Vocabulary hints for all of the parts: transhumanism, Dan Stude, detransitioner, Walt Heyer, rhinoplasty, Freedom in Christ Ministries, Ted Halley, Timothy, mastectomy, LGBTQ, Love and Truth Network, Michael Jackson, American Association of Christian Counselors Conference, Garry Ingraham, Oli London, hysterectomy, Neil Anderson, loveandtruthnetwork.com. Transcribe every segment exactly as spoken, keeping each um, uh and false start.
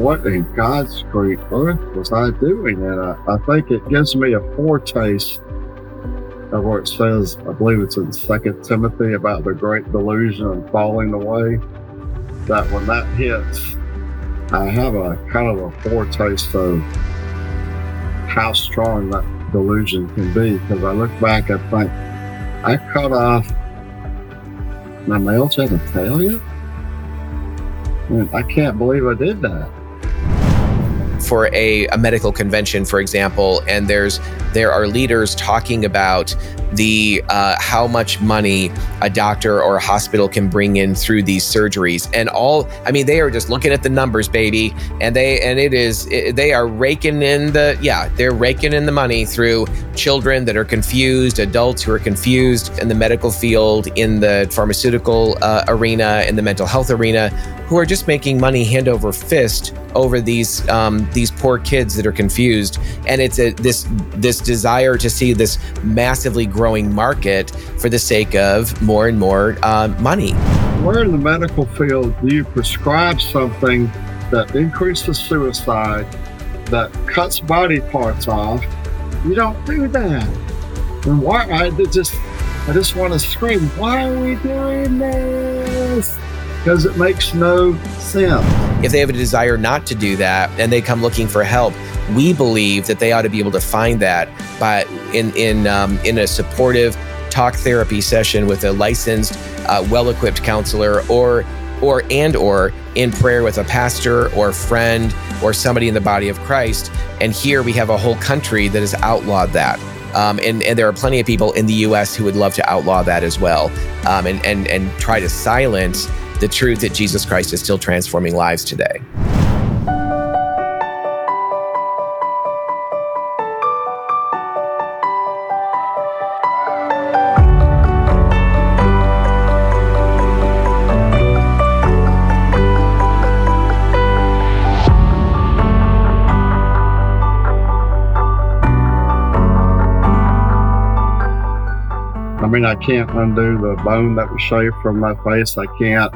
what in God's great earth was I doing? And I, I think it gives me a foretaste of where it says, I believe it's in Second Timothy, about the great delusion and falling away, that when that hits, I have a kind of a foretaste of how strong that delusion can be. Because I look back, I think, I cut off my male genitalia? I can't believe I did that. For a, a medical convention, for example, and there's there are leaders talking about the uh, how much money a doctor or a hospital can bring in through these surgeries, and all I mean they are just looking at the numbers, baby, and they and it is it, they are raking in the yeah they're raking in the money through children that are confused, adults who are confused in the medical field, in the pharmaceutical uh, arena, in the mental health arena, who are just making money hand over fist over these um, these poor kids that are confused. And it's a, this this desire to see this massively growing market for the sake of more and more uh, money. Where in the medical field do you prescribe something that increases suicide, that cuts body parts off? You don't do that. And why? I just I just want to scream, why are we doing this? Because it makes no sense. If they have a desire not to do that and they come looking for help, we believe that they ought to be able to find that by in in um, in a supportive talk therapy session with a licensed, uh, well-equipped counselor, or or and or in prayer with a pastor or friend or somebody in the body of Christ. And here we have a whole country that has outlawed that. Um, and, and there are plenty of people in the U S who would love to outlaw that as well, um, and, and, and try to silence the truth that Jesus Christ is still transforming lives today. I mean, I can't undo the bone that was shaved from my face. I can't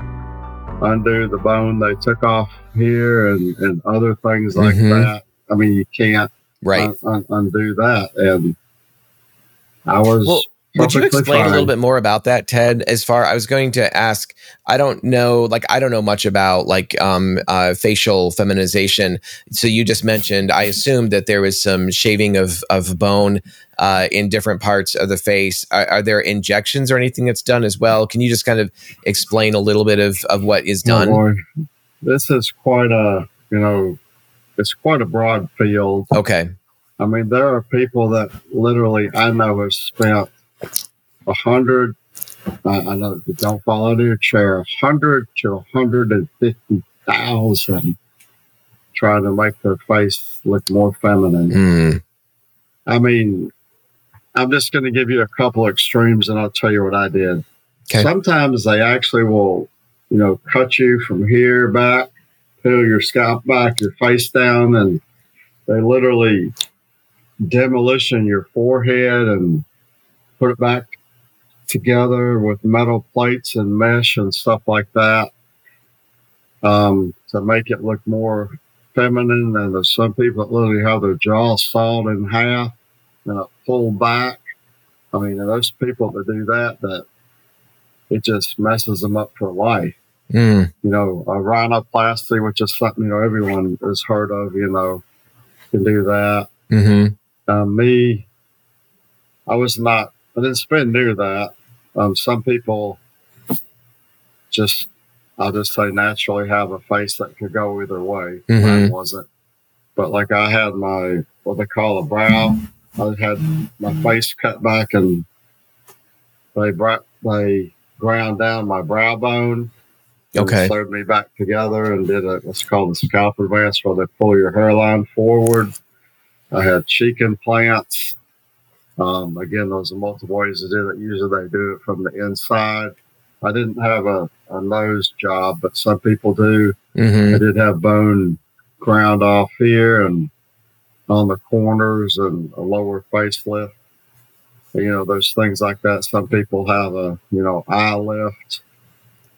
undo the bone they took off here, and, and other things like mm-hmm. that. I mean, you can't right. un- un- undo that. And I was well, would you explain fine. a little bit more about that, Ted? As far, I was going to ask, I don't know, like, I don't know much about like um, uh, facial feminization. So you just mentioned, I assumed that there was some shaving of, of bone Uh, in different parts of the face. Are, are there injections or anything that's done as well? Can you just kind of explain a little bit of, of what is done? Lord, this is quite a, you know, it's quite a broad field. Okay. I mean, there are people that literally I know have spent a hundred, uh, I know if you don't fall out of your chair, a hundred to a hundred and fifty thousand trying to make their face look more feminine. Mm. I mean, I'm just going to give you a couple extremes, and I'll tell you what I did. Okay. Sometimes they actually will, you know, cut you from here back, peel your scalp back, your face down, and they literally demolition your forehead and put it back together with metal plates and mesh and stuff like that um, to make it look more feminine. And there's some people that literally have their jaw sawed in half and it pulled back. I mean, those people that do that, that it just messes them up for life. Mm. You know, a rhinoplasty, which is something, you know, everyone has heard of, you know, can do that. Mm-hmm. Uh, me, I was not, I didn't spend near that. Um, some people just, I'll just say naturally have a face that could go either way. Mm-hmm. Mine wasn't. But like I had my, what they call a brow. I had my face cut back and they brought, they ground down my brow bone. Okay. Sewed me back together and did a, what's called a scalp advance, where they pull your hairline forward. I had cheek implants. Um, again, those are multiple ways to do it. Usually they do it from the inside. I didn't have a, a nose job, but some people do. Mm-hmm. I did have bone ground off here and on the corners and a lower facelift. You know, those things like that. Some people have a, you know, eye lift.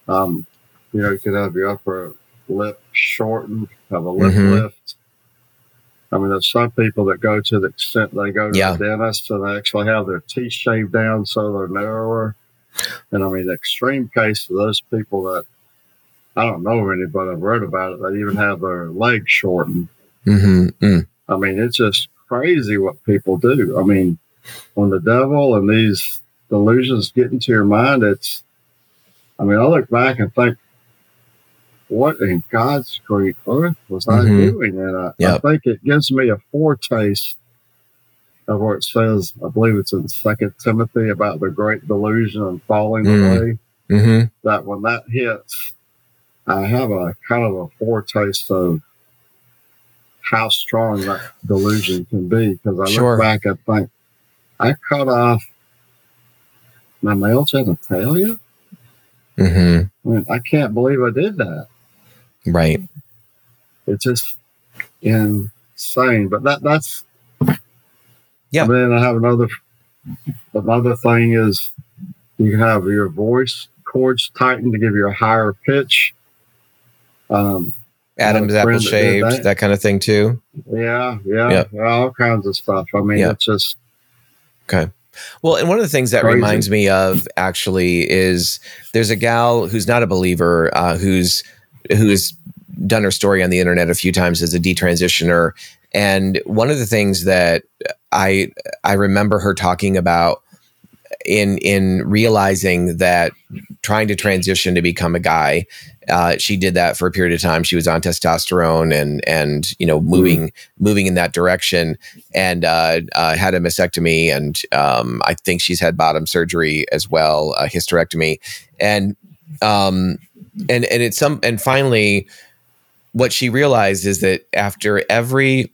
Um, you know, you could have your upper lip shortened, have a lip mm-hmm. lift. I mean, there's some people that go to the extent they go to yeah. the dentist and they actually have their teeth shaved down so they're narrower. And I mean, the extreme case of those people that, I don't know any, but I've read about it, they even have their legs shortened. Mm-hmm. Mm. I mean, it's just crazy what people do. I mean, when the devil and these delusions get into your mind, it's, I mean, I look back and think, what in God's great earth was mm-hmm. I doing? And I, yep. I think it gives me a foretaste of where it says, I believe it's in Second Timothy, about the great delusion and falling mm-hmm. away, mm-hmm. that when that hits, I have a kind of a foretaste of how strong that delusion can be. Because I sure. look back and think, I cut off my male genitalia? Mm-hmm. I mean, I can't believe I did that. Right. It's just insane. But that that's... Yeah. And then I have another... Another thing is you have your voice cords tightened to give you a higher pitch. Um, Adam's apple shaved, that. that kind of thing too. Yeah, yeah, yep. yeah, all kinds of stuff. I mean, yep. it's just... Okay. Well, and one of the things that crazy. reminds me of actually is there's a gal who's not a believer, uh, who's who's done her story on the internet a few times as a detransitioner. And one of the things that I I remember her talking about in in realizing that trying to transition to become a guy, uh, she did that for a period of time. She was on testosterone and and you know moving mm-hmm. moving in that direction, and uh, uh, had a mastectomy, and um, I think she's had bottom surgery as well, a hysterectomy, and um, and and it's some and finally, what she realized is that after every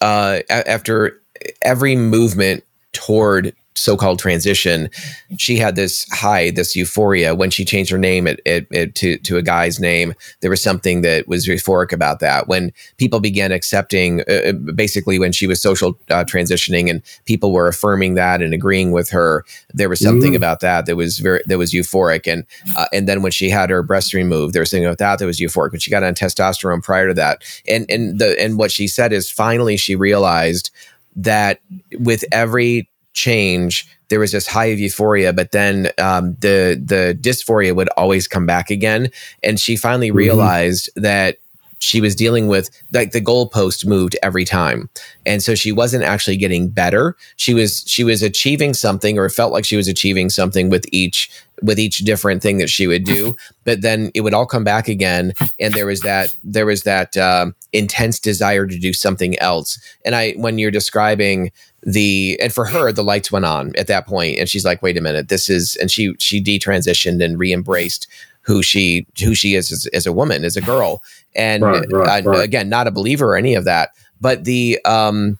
uh, a- after every movement toward so-called transition, she had this high, this euphoria. When she changed her name it, it, it, to to a guy's name, there was something that was euphoric about that. When people began accepting, uh, basically when she was social uh, transitioning and people were affirming that and agreeing with her, there was something Ooh. about that that was very that was euphoric. And uh, and then when she had her breast removed, there was something about that that was euphoric. When she got on testosterone prior to that, and and the and what she said is finally she realized that with every change, there was this high of euphoria, but then um, the the dysphoria would always come back again. And she finally mm-hmm. realized that she was dealing with, like, the goalpost moved every time. And so she wasn't actually getting better. She was she was achieving something, or it felt like she was achieving something with each with each different thing that she would do. But then it would all come back again. And there was that there was that um, intense desire to do something else. And I when you're describing the and for her, the lights went on at that point. And she's like, wait a minute, this is and she she detransitioned and re-embraced who she who she is as, as a woman, as a girl. And right, right, uh, right. again, not a believer or any of that. But the um,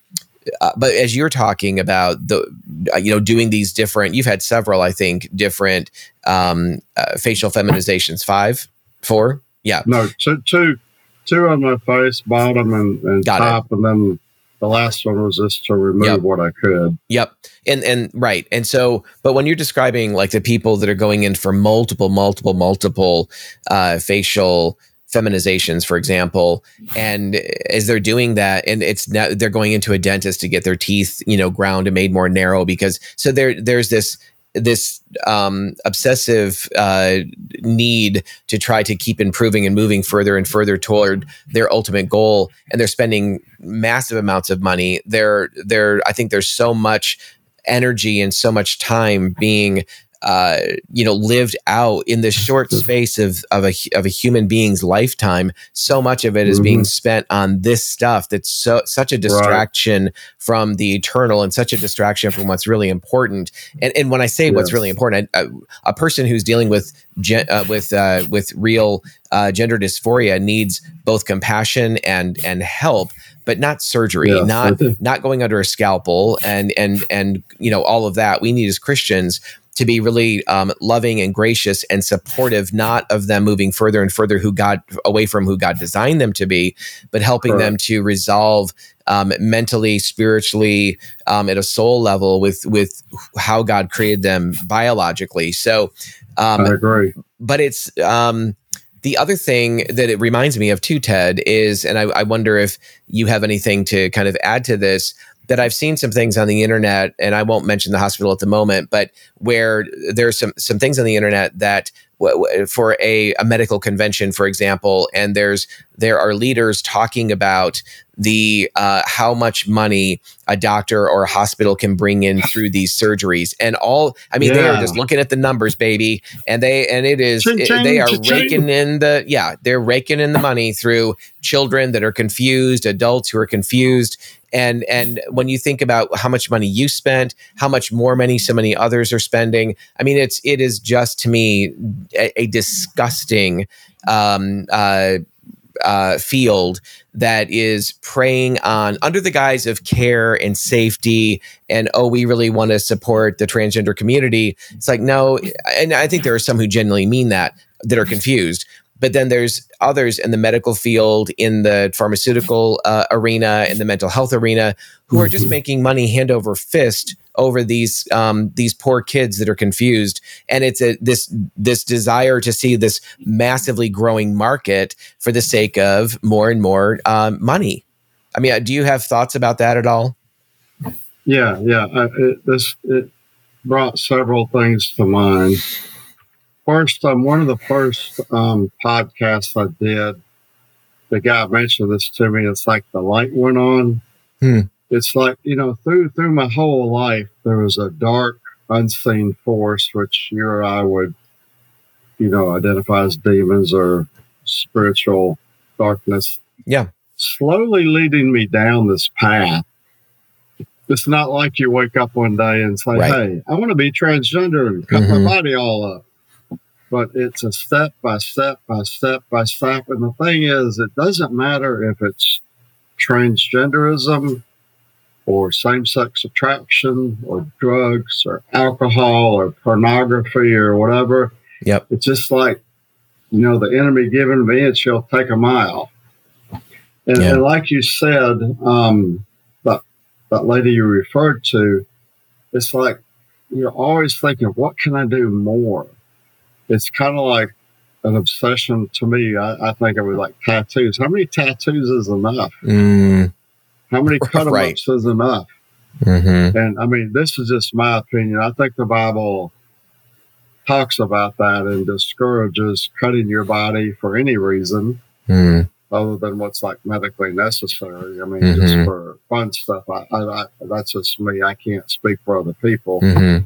uh, but as you're talking about the uh, you know doing these different, you've had several, I think, different um, uh, facial feminizations. Five, four, yeah, no, two, two, two on my face, bottom and, and top, it. and then the last one was just to remove yep. what I could. Yep. And, and right. And so, but when you're describing, like, the people that are going in for multiple, multiple, multiple uh, facial feminizations, for example, and as they're doing that, and it's now they're going into a dentist to get their teeth, you know, ground and made more narrow because, so there, there's this, this um, obsessive uh, need to try to keep improving and moving further and further toward their ultimate goal, and they're spending massive amounts of money. They're, they're, I think there's so much energy and so much time being, uh, you know, lived out in the short space of of a of a human being's lifetime. So much of it mm-hmm. is being spent on this stuff that's so such a distraction right. from the eternal, and such a distraction from what's really important. And and when I say yes. what's really important, I, I, a person who's dealing with gen, uh, with uh, with real uh, gender dysphoria needs both compassion and and help. But not surgery, yeah, not not going under a scalpel, and and and you know all of that. We need as Christians to be really um, loving and gracious and supportive, not of them moving further and further who God away from who God designed them to be, but helping Correct. them to resolve um, mentally, spiritually, um, at a soul level with with how God created them biologically. So um, I agree, but it's. Um, The other thing that it reminds me of too, Ted, is, and I, I wonder if you have anything to kind of add to this, that I've seen some things on the internet, and I won't mention the hospital at the moment, but where there's some some things on the internet that for a, a medical convention, for example, and there's there are leaders talking about the uh, how much money a doctor or a hospital can bring in through these surgeries, and all I mean yeah. they are just looking at the numbers, baby, and they and it is ching, ching, it, they are ching, raking ching. in the yeah they're raking in the money through children that are confused, adults who are confused. And and when you think about how much money you spent, how much more money so many others are spending, I mean, it's it is just to me a, a disgusting um, uh, uh, field that is preying on under the guise of care and safety. And oh, we really want to support the transgender community. It's like no, and I think there are some who genuinely mean that that are confused. But then there's others in the medical field, in the pharmaceutical uh, arena, in the mental health arena, who are just making money hand over fist over these um, these poor kids that are confused. And it's a, this this desire to see this massively growing market for the sake of more and more um, money. I mean, do you have thoughts about that at all? Yeah, yeah. I, it, this it brought several things to mind. First, um, one of the first um, podcasts I did, the guy mentioned this to me. It's like the light went on. Hmm. It's like, you know, through through my whole life, there was a dark, unseen force, which you or I would, you know, identify as demons or spiritual darkness. Yeah. Slowly leading me down this path. It's not like you wake up one day and say, right. hey, I want to be transgender and cut mm-hmm. my body all up. But it's a step by step by step by step. And the thing is, it doesn't matter if it's transgenderism or same-sex attraction or drugs or alcohol or pornography or whatever. Yep. It's just like, you know, the enemy giving me and she'll take a mile. And, yeah. and like you said, um, that, that lady you referred to, it's like you're always thinking, what can I do more? It's kind of like an obsession to me. I, I think it was like tattoos. How many tattoos is enough? Mm. How many cut-em-ups right. is enough? Mm-hmm. And, I mean, this is just my opinion. I think the Bible talks about that and discourages cutting your body for any reason mm. other than what's, like, medically necessary. I mean, mm-hmm. just for fun stuff. I, I, I, that's just me. I can't speak for other people. Mm-hmm.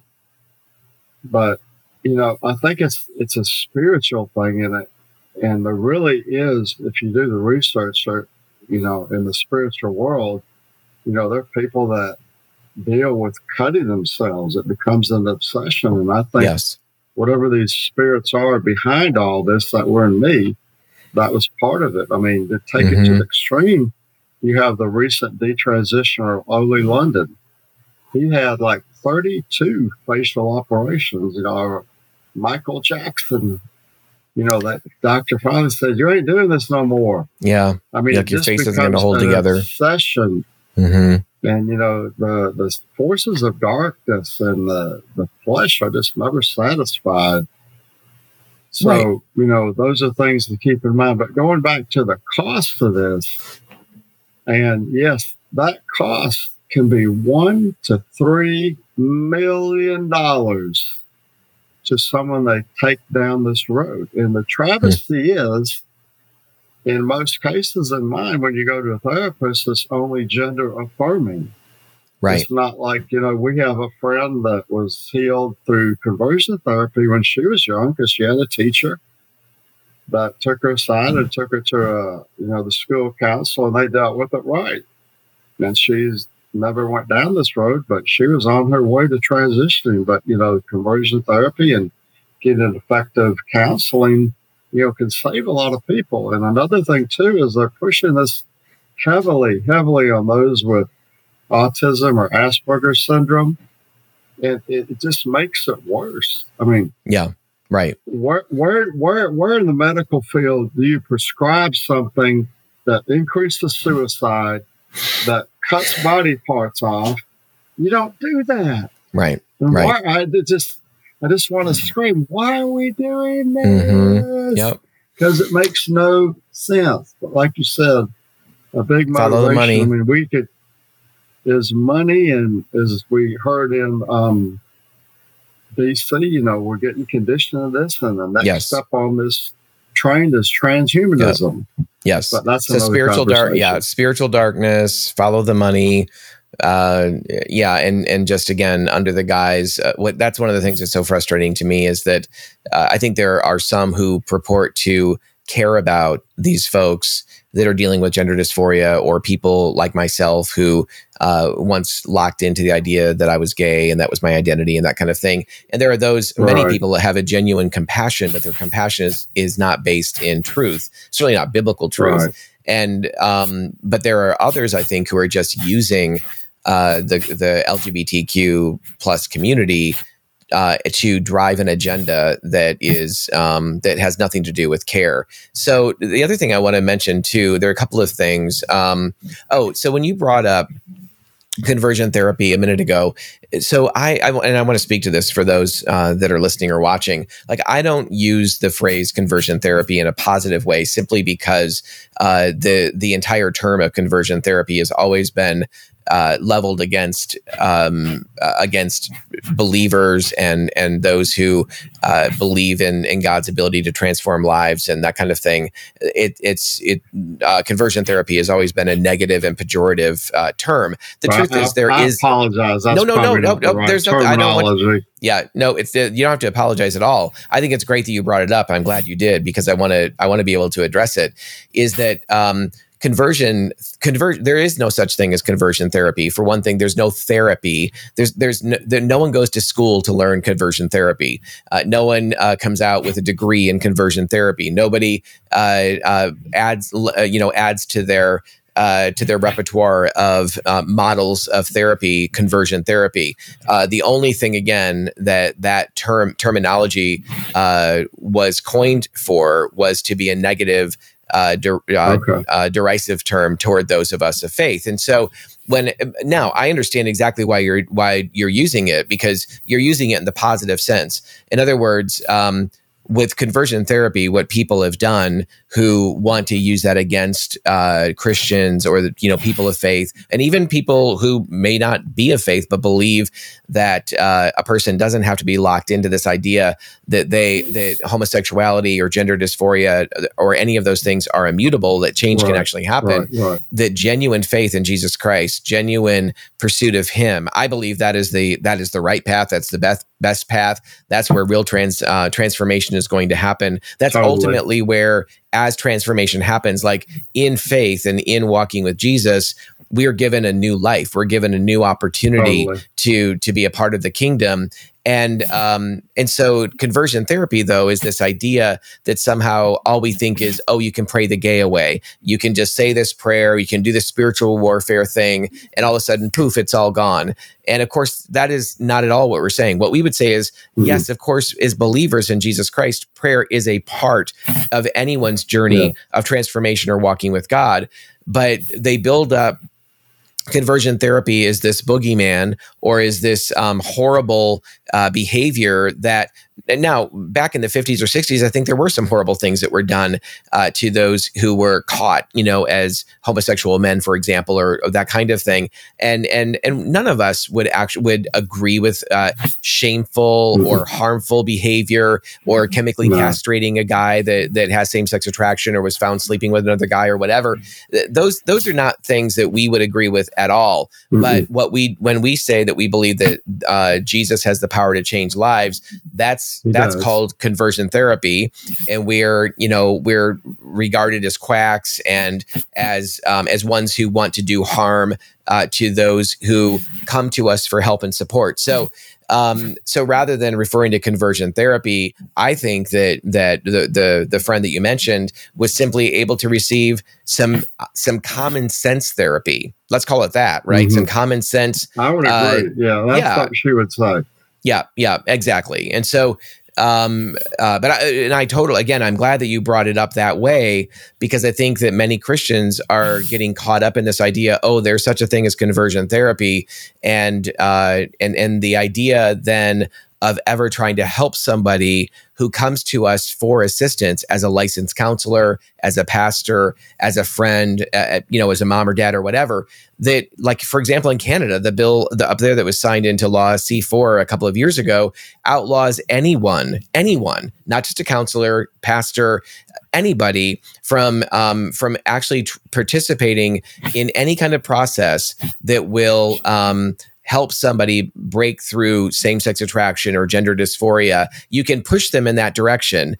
But... You know, I think it's it's a spiritual thing in it, and there really is, if you do the research, or, you know, in the spiritual world, you know, there are people that deal with cutting themselves. It becomes an obsession, and I think yes. whatever these spirits are behind all this that were in me, that was part of it. I mean, to take mm-hmm. it to the extreme, you have the recent detransitioner of Oli London. He had, like, thirty-two facial operations, you know, or Michael Jackson, you know, that doctor finally said, you ain't doing this no more. Yeah. I mean, like your face isn't going to hold together. Obsession. Mm-hmm. And, you know, the, the forces of darkness and the, the flesh are just never satisfied. So, right. you know, those are things to keep in mind. But going back to the cost of this, and yes, that cost can be one to three million dollars to someone they take down this road. And the travesty mm. is, in most cases in mine, when you go to a therapist, it's only gender affirming. Right. It's not like, you know, we have a friend that was healed through conversion therapy when she was young because she had a teacher that took her aside mm. and took her to, a, you know, the school council, and they dealt with it right. And she's never went down this road, but she was on her way to transitioning. But, you know, conversion therapy and getting effective counseling, you know, can save a lot of people. And another thing, too, is they're pushing this heavily, heavily on those with autism or Asperger's syndrome. And it, it just makes it worse. I mean, yeah, right. Where, where, where, where in the medical field do you prescribe something that increases suicide, that cuts body parts off? You don't do that, right? And right. Why, I just, I just want to scream. Why are we doing this? Mm-hmm. Yep. because it makes no sense. But like you said, a big motivation. Money. I mean, we could is money, and as we heard in um, B C, you know, we're getting conditioned to this, and the next yes. step on this train is transhumanism. Yeah. Yes, but that's so spiritual dark. Yeah, spiritual darkness. Follow the money. Uh, yeah, and and just again under the guise, uh, what that's one of the things that's so frustrating to me is that uh, I think there are some who purport to care about these folks that are dealing with gender dysphoria, or people like myself who uh, once locked into the idea that I was gay and that was my identity and that kind of thing. And there are those right. many people that have a genuine compassion, but their compassion is is not based in truth, certainly not biblical truth. Right. And um, but there are others, I think, who are just using uh, the the L G B T Q plus community Uh, to drive an agenda that is um, that has nothing to do with care. So the other thing I want to mention too, there are a couple of things. Um, oh, so when you brought up conversion therapy a minute ago, so I, I and I want to speak to this for those uh, that are listening or watching. Like, I don't use the phrase conversion therapy in a positive way simply because uh, the the entire term of conversion therapy has always been Uh, leveled against um, uh, against believers and and those who uh, believe in, in God's ability to transform lives and that kind of thing. It it's it uh, conversion therapy has always been a negative and pejorative uh, term. The well, truth I, is there I is apologize. That's no no no no no. Right there's nothing. I don't want. Yeah, no, it's you don't have to apologize at all. I think it's great that you brought it up. I'm glad you did because I want to I want to be able to address it. Is that um, Conversion, convert. There is no such thing as conversion therapy. For one thing, there's no therapy. There's, there's no, there, no one goes to school to learn conversion therapy. Uh, no one uh, comes out with a degree in conversion therapy. Nobody uh, uh, adds, uh, you know, adds to their. Uh, to their repertoire of uh, models of therapy, conversion therapy. Uh, the only thing, again, that that term terminology uh, was coined for was to be a negative, uh, der- uh, okay. uh, derisive term toward those of us of faith. And so, when now I understand exactly why you're why you're using it because you're using it in the positive sense. In other words. Um, With conversion therapy, what people have done who want to use that against uh, Christians or the, you know, people of faith, and even people who may not be of faith but believe that uh, a person doesn't have to be locked into this idea that they that homosexuality or gender dysphoria or any of those things are immutable, that change right, can actually happen. Right, right. That genuine faith in Jesus Christ, genuine pursuit of Him, I believe that is the that is the right path. That's the best best path. That's where real trans uh, transformation is. is going to happen. That's totally. Ultimately where, as transformation happens, like in faith and in walking with Jesus, we are given a new life. We're given a new opportunity totally. to to be a part of the kingdom. And um, and so conversion therapy, though, is this idea that somehow all we think is, oh, you can pray the gay away. You can just say this prayer. You can do this spiritual warfare thing. And all of a sudden, poof, it's all gone. And of course, that is not at all what we're saying. What we would say is, mm-hmm. yes, of course, as believers in Jesus Christ, prayer is a part of anyone's journey yeah. of transformation or walking with God. But they build up. Conversion therapy is this boogeyman or is this um, horrible uh, behavior that now back in the fifties or sixties, I think there were some horrible things that were done uh, to those who were caught, you know, as homosexual men, for example, or, or that kind of thing. And and and none of us would actually would agree with uh, shameful mm-hmm. or harmful behavior or chemically no. castrating a guy that that has same-sex attraction or was found sleeping with another guy or whatever. Those those are not things that we would agree with at all. Mm-hmm. But what we when we say that we believe that uh, Jesus has the power to change lives, that's He That's does. called conversion therapy, and we're you know we're regarded as quacks and as um, as ones who want to do harm uh, to those who come to us for help and support. So um, so rather than referring to conversion therapy, I think that that the the the friend that you mentioned was simply able to receive some some common sense therapy. Let's call it that, right? Mm-hmm. Some common sense. I would agree. Uh, yeah, that's yeah. what she would say. Yeah, yeah, exactly. And so, um, uh, but I, and I totally, again, I'm glad that you brought it up that way because I think that many Christians are getting caught up in this idea, oh, there's such a thing as conversion therapy. And, uh, and, and the idea then of ever trying to help somebody who comes to us for assistance as a licensed counselor, as a pastor, as a friend, uh, you know, as a mom or dad or whatever. That, like, for example, in Canada, the bill the, up there that was signed into law C four a couple of years ago outlaws anyone, anyone, not just a counselor, pastor, anybody from um, from actually t- participating in any kind of process that will um, help somebody break through same-sex attraction or gender dysphoria. You can push them in that direction.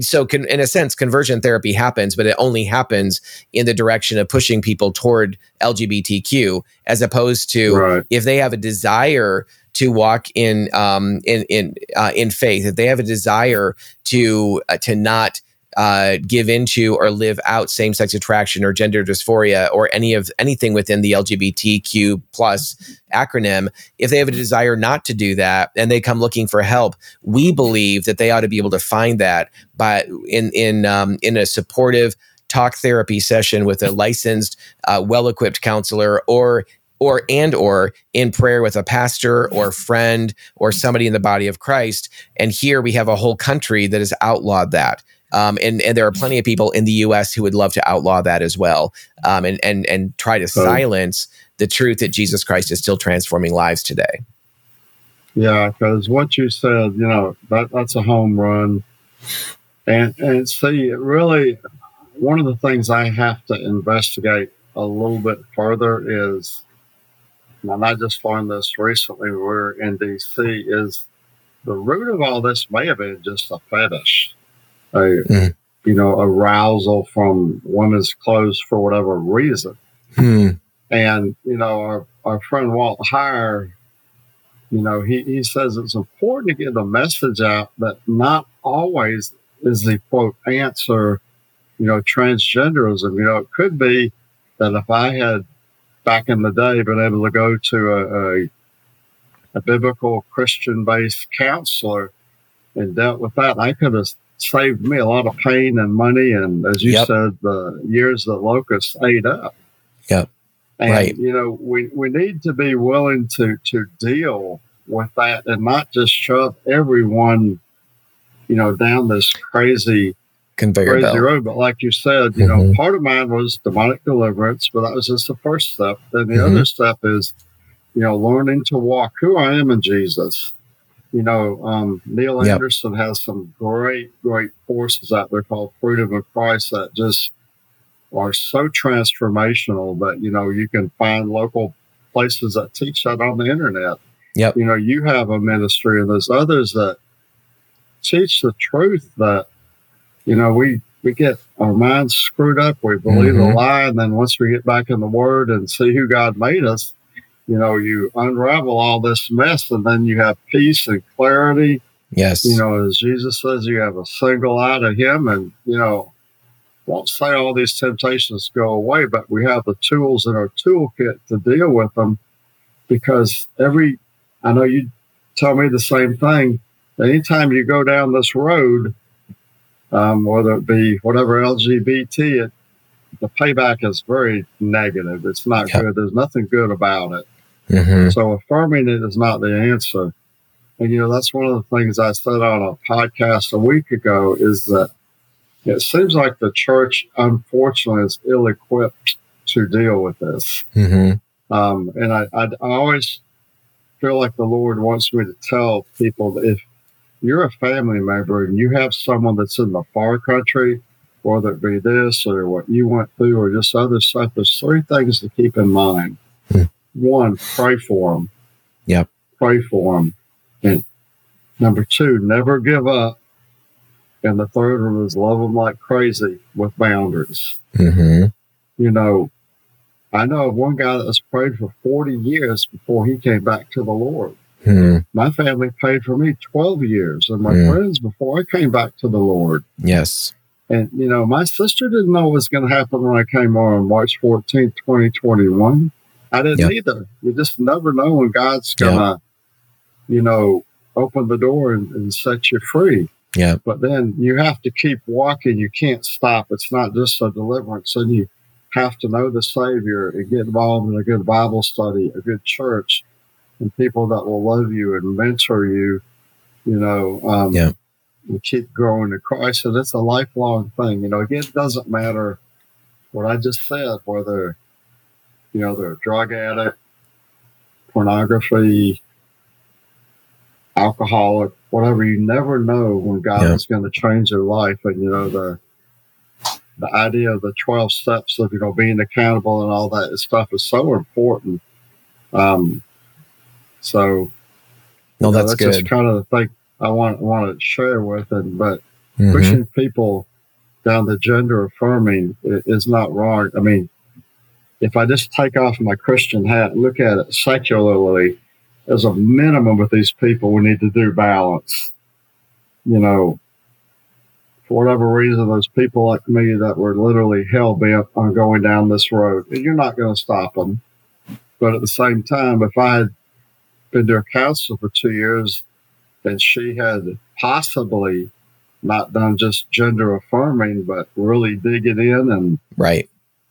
So can, in a sense, conversion therapy happens, but it only happens in the direction of pushing people toward L G B T Q, as opposed to right. if they have a desire to walk in um, in in uh, in faith, if they have a desire to uh, to not Uh, give into or live out same-sex attraction or gender dysphoria or any of anything within the L G B T Q plus acronym, if they have a desire not to do that and they come looking for help, we believe that they ought to be able to find that by in in um, in a supportive talk therapy session with a licensed, uh, well-equipped counselor, or or and or in prayer with a pastor or friend or somebody in the body of Christ. And here we have a whole country that has outlawed that. Um, and, and there are plenty of people in the U S who would love to outlaw that as well, um, and, and and try to so, silence the truth that Jesus Christ is still transforming lives today. Yeah, because what you said, you know, that, that's a home run. And, and see, really, one of the things I have to investigate a little bit further is, and I just learned this recently, we're in D C, is the root of all this may have been just a fetish. A, mm. you know, arousal from women's clothes for whatever reason. Mm. And, you know, our, our friend Walt Heyer, you know, he, he says it's important to get the message out that not always is the, quote, answer, you know, transgenderism. You know, it could be that if I had, back in the day, been able to go to a, a, a biblical Christian-based counselor and dealt with that, I could have saved me a lot of pain and money, and as you yep. said, the years the locusts ate up. Yep. And right. you know, we, we need to be willing to to deal with that and not just shove everyone, you know, down this crazy conveyor crazy belt. road. But like you said, you mm-hmm. know, part of mine was demonic deliverance, but that was just the first step. Then the mm-hmm. other step is, you know, learning to walk who I am in Jesus. You know, um, Neil yep. Anderson has some great, great courses out there called Freedom in Christ that just are so transformational that, you know, you can find local places that teach that on the internet. Yep. You know, you have a ministry, and there's others that teach the truth that, you know, we, we get our minds screwed up. We believe mm-hmm. a lie. And then once we get back in the Word and see who God made us, you know, you unravel all this mess, and then you have peace and clarity. Yes. You know, as Jesus says, you have a single eye to Him, and, you know, won't say all these temptations go away, but we have the tools in our toolkit to deal with them, because every, I know you tell me the same thing, anytime you go down this road, um, whether it be whatever L G B T, it, the payback is very negative. It's not yep. good. There's nothing good about it. Mm-hmm. So affirming it is not the answer. And, you know, that's one of the things I said on a podcast a week ago, is that it seems like the church, unfortunately, is ill-equipped to deal with this. Mm-hmm. Um, and I, I, I always feel like the Lord wants me to tell people that if you're a family member and you have someone that's in the far country, whether it be this or what you went through or just other stuff, there's three things to keep in mind. Mm. One, pray for them. Yep. Pray for them. And number two, never give up. And the third one is love them like crazy with boundaries. Mm-hmm. You know, I know of one guy that was prayed for forty years before he came back to the Lord. Mm. My family prayed for me twelve years and my mm. friends before I came back to the Lord. Yes. And, you know, my sister didn't know what was going to happen when I came on March fourteenth, twenty twenty-one. I didn't yep. either. You just never know when God's going to, yep. you know, open the door and, and set you free. Yeah. But then you have to keep walking. You can't stop. It's not just a deliverance. And you have to know the Savior and get involved in a good Bible study, a good church, and people that will love you and mentor you, you know. Um, yeah. and keep growing in Christ. And it's a lifelong thing. You know, again, it doesn't matter what I just said, whether, you know, they're a drug addict, pornography, alcoholic, whatever. You never know when God yeah. is going to change their life. And, you know, the the idea of the twelve steps of, you know, being accountable and all that stuff is so important. Um, so, no, that's, you know, that's good. Just kind of the thing I want, want to share with it. But mm-hmm. pushing people down the gender affirming is not wrong. I mean, if I just take off my Christian hat and look at it secularly, as a minimum with these people, we need to do balance. You know, for whatever reason, those people like me that were literally hell-bent on going down this road, and you're not going to stop them. But at the same time, if I had been to a counselor for two years and she had possibly not done just gender affirming, but really digging in and right.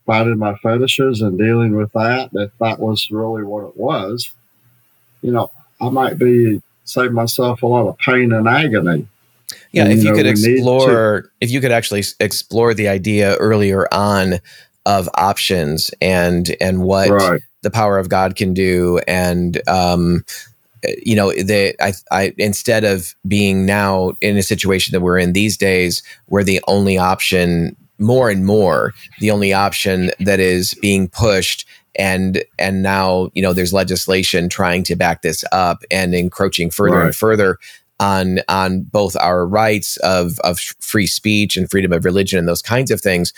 finding my fetishes and dealing with that, if that was really what it was, you know, I might be saving myself a lot of pain and agony. Yeah, and, if you, you know, could explore, to- if you could actually explore the idea earlier on of options and and what right. the power of God can do, and um, you know, they, I, I instead of being now in a situation that we're in these days, where the only option. More and more, the only option that is being pushed, and and now, you know, there's legislation trying to back this up and encroaching further right. and further on on both our rights of of free speech and freedom of religion and those kinds of things.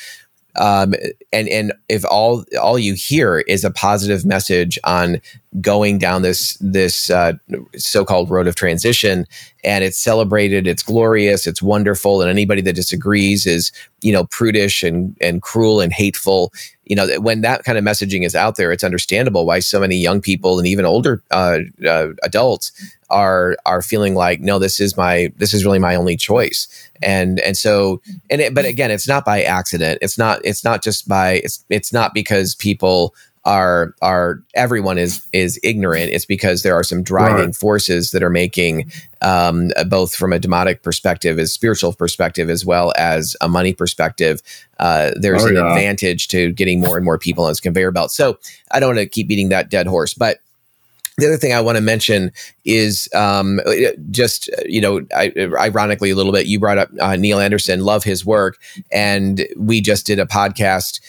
Um, and and if all all you hear is a positive message on going down this this uh, so-called road of transition, and it's celebrated, it's glorious, it's wonderful, and anybody that disagrees is, you know, prudish and and cruel and hateful. You know, when that kind of messaging is out there, it's understandable why so many young people and even older uh, uh, adults are are feeling like, no, this is my this is really my only choice. And and so and it, but again, it's not by accident. It's not it's not just by it's it's not because people are are everyone is is ignorant. It's because there are some driving right. forces that are making um, both from a demonic perspective, as spiritual perspective, as well as a money perspective. Uh, there's oh, an yeah. advantage to getting more and more people on this conveyor belt. So I don't want to keep beating that dead horse, but. The other thing I want to mention is um, just, you know, I, ironically a little bit, you brought up uh, Neil Anderson, love his work. And we just did a podcast,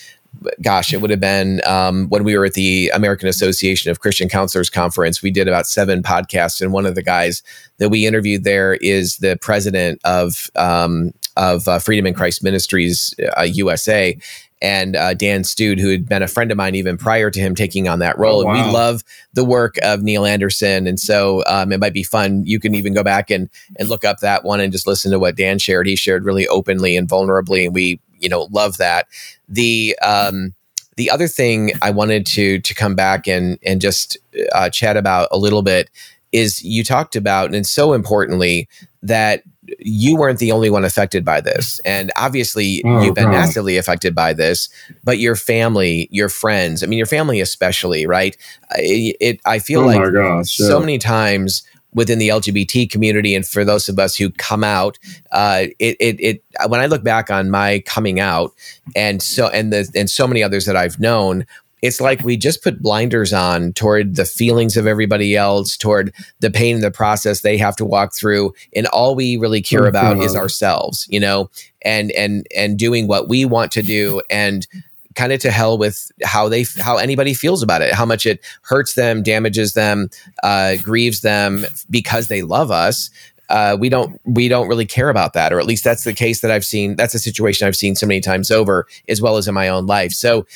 gosh, it would have been um, when we were at the American Association of Christian Counselors Conference. We did about seven podcasts. And one of the guys that we interviewed there is the president of um, of uh, Freedom in Christ Ministries uh, U S A. And uh, Dan Stude, who had been a friend of mine even prior to him taking on that role. Oh, wow. And we love the work of Neil Anderson. And so um, it might be fun. You can even go back and and look up that one and just listen to what Dan shared. He shared really openly and vulnerably. And we, you know, love that. The um, the other thing I wanted to to come back and, and just uh, chat about a little bit is you talked about, and so importantly, that you weren't the only one affected by this. And obviously oh, you've been God. massively affected by this, but your family, your friends, I mean, your family especially, right? It, it I feel oh like gosh, so yeah. many times within the L G B T community, and for those of us who come out, uh, it, it, it, when I look back on my coming out and so, and the, and so many others that I've known, it's like we just put blinders on toward the feelings of everybody else, toward the pain and the process they have to walk through, and all we really care about is ourselves, you know, and and and doing what we want to do, and kind of to hell with how they how anybody feels about it, how much it hurts them, damages them, uh, grieves them, because they love us. Uh, we don't we don't really care about that, or at least that's the case that I've seen. That's a situation I've seen so many times over, as well as in my own life. So,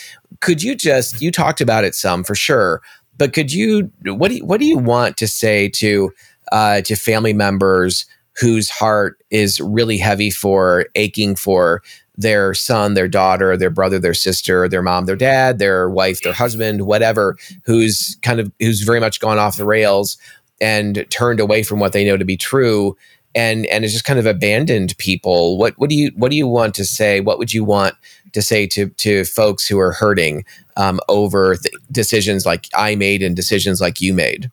could you just you talked about it some for sure, but could you what do you, what do you want to say to uh, to family members whose heart is really heavy for aching for their son, their daughter, their brother, their sister, their mom, their dad, their wife, their husband, whatever, who's kind of who's very much gone off the rails and turned away from what they know to be true, and and it's just kind of abandoned people? What what do you what do you want to say? What would you want to say to to folks who are hurting um, over th- decisions like I made and decisions like you made?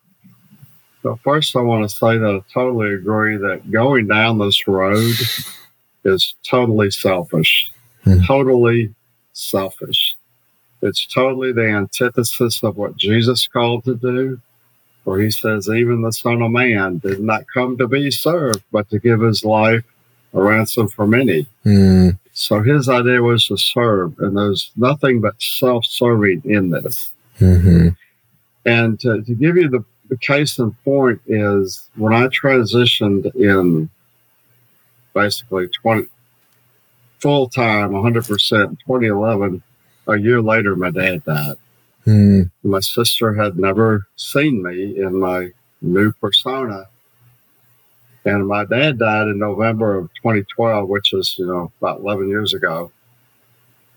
Well, first I want to say that I totally agree that going down this road is totally selfish, mm-hmm. totally selfish. It's totally the antithesis of what Jesus called to do, where he says, even the Son of Man did not come to be served, but to give his life a ransom for many. Mm. So his idea was to serve, and there's nothing but self-serving in this. Mm-hmm. And to, to give you the, the case in point is when I transitioned in basically twenty full-time, one hundred percent, twenty eleven, a year later, my dad died. Mm. My sister had never seen me in my new persona. And my dad died in November of twenty twelve, which is, you know, about eleven years ago.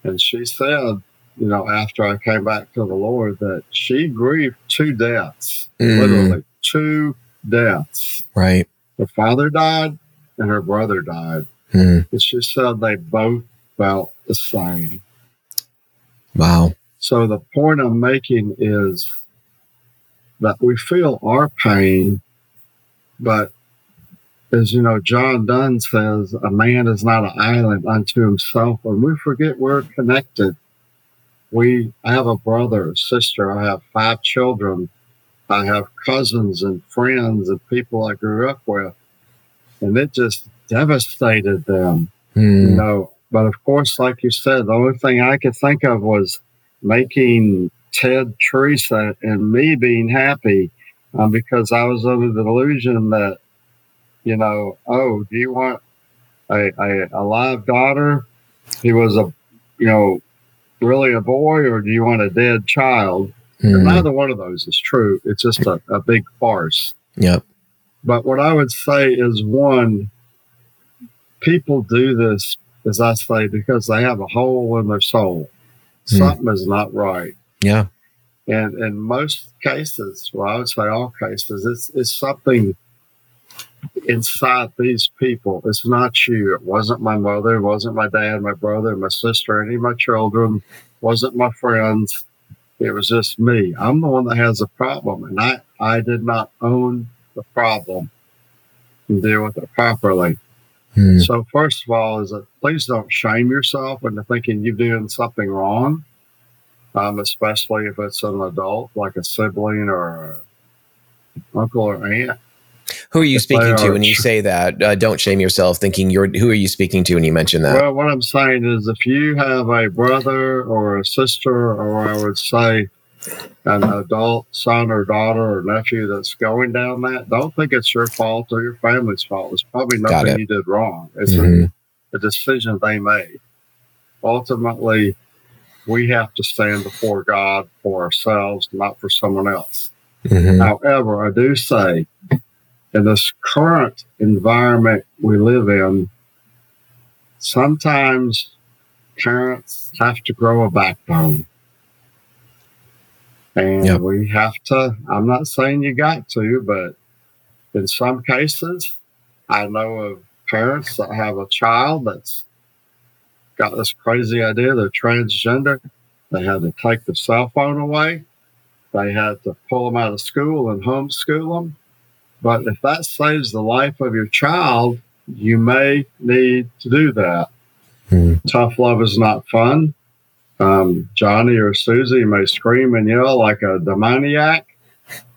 And she said, you know, after I came back to the Lord, that she grieved two deaths, mm. literally two deaths. Right. Her father died and her brother died. Mm. And she said they both felt the same. Wow. So the point I'm making is that we feel our pain, but as you know, John Donne says, a man is not an island unto himself. And we forget we're connected. We, I have a brother, a sister. I have five children. I have cousins and friends and people I grew up with. And it just devastated them, mm. you know. But of course, like you said, the only thing I could think of was making Ted, Teresa, and me being happy um, because I was under the delusion that, you know, oh, do you want a, a, a live daughter? He was a, you know, really a boy, or do you want a dead child? Mm. And neither one of those is true. It's just a, a big farce. Yep. But what I would say is, one, people do this, as I say, because they have a hole in their soul. Something mm. is not right. Yeah. And in most cases, well, I would say all cases, it's, it's something inside these people. It's not you. It wasn't my mother. It wasn't my dad, my brother, my sister, any of my children. It wasn't my friends. It was just me. I'm the one that has a problem, and I, I did not own the problem and deal with it properly. Hmm. So first of all, is that please don't shame yourself into thinking you're doing something wrong, um, especially if it's an adult, like a sibling or an uncle or aunt. Who are you speaking to when you say that? Uh, don't shame yourself thinking you're, who are you speaking to when you mention that? Well, what I'm saying is if you have a brother or a sister, or I would say an adult son or daughter or nephew that's going down that, don't think it's your fault or your family's fault. It's probably nothing you did wrong. It's mm-hmm. a, a decision they made. Ultimately, we have to stand before God for ourselves, not for someone else. Mm-hmm. However, I do say in this current environment we live in, sometimes parents have to grow a backbone. And yep. we have to, I'm not saying you got to, but in some cases, I know of parents that have a child that's got this crazy idea, they're transgender, they had to take the cell phone away, they had to pull them out of school and homeschool them. But if that saves the life of your child, you may need to do that. Mm. Tough love is not fun. Um, Johnny or Susie may scream and yell like a demoniac,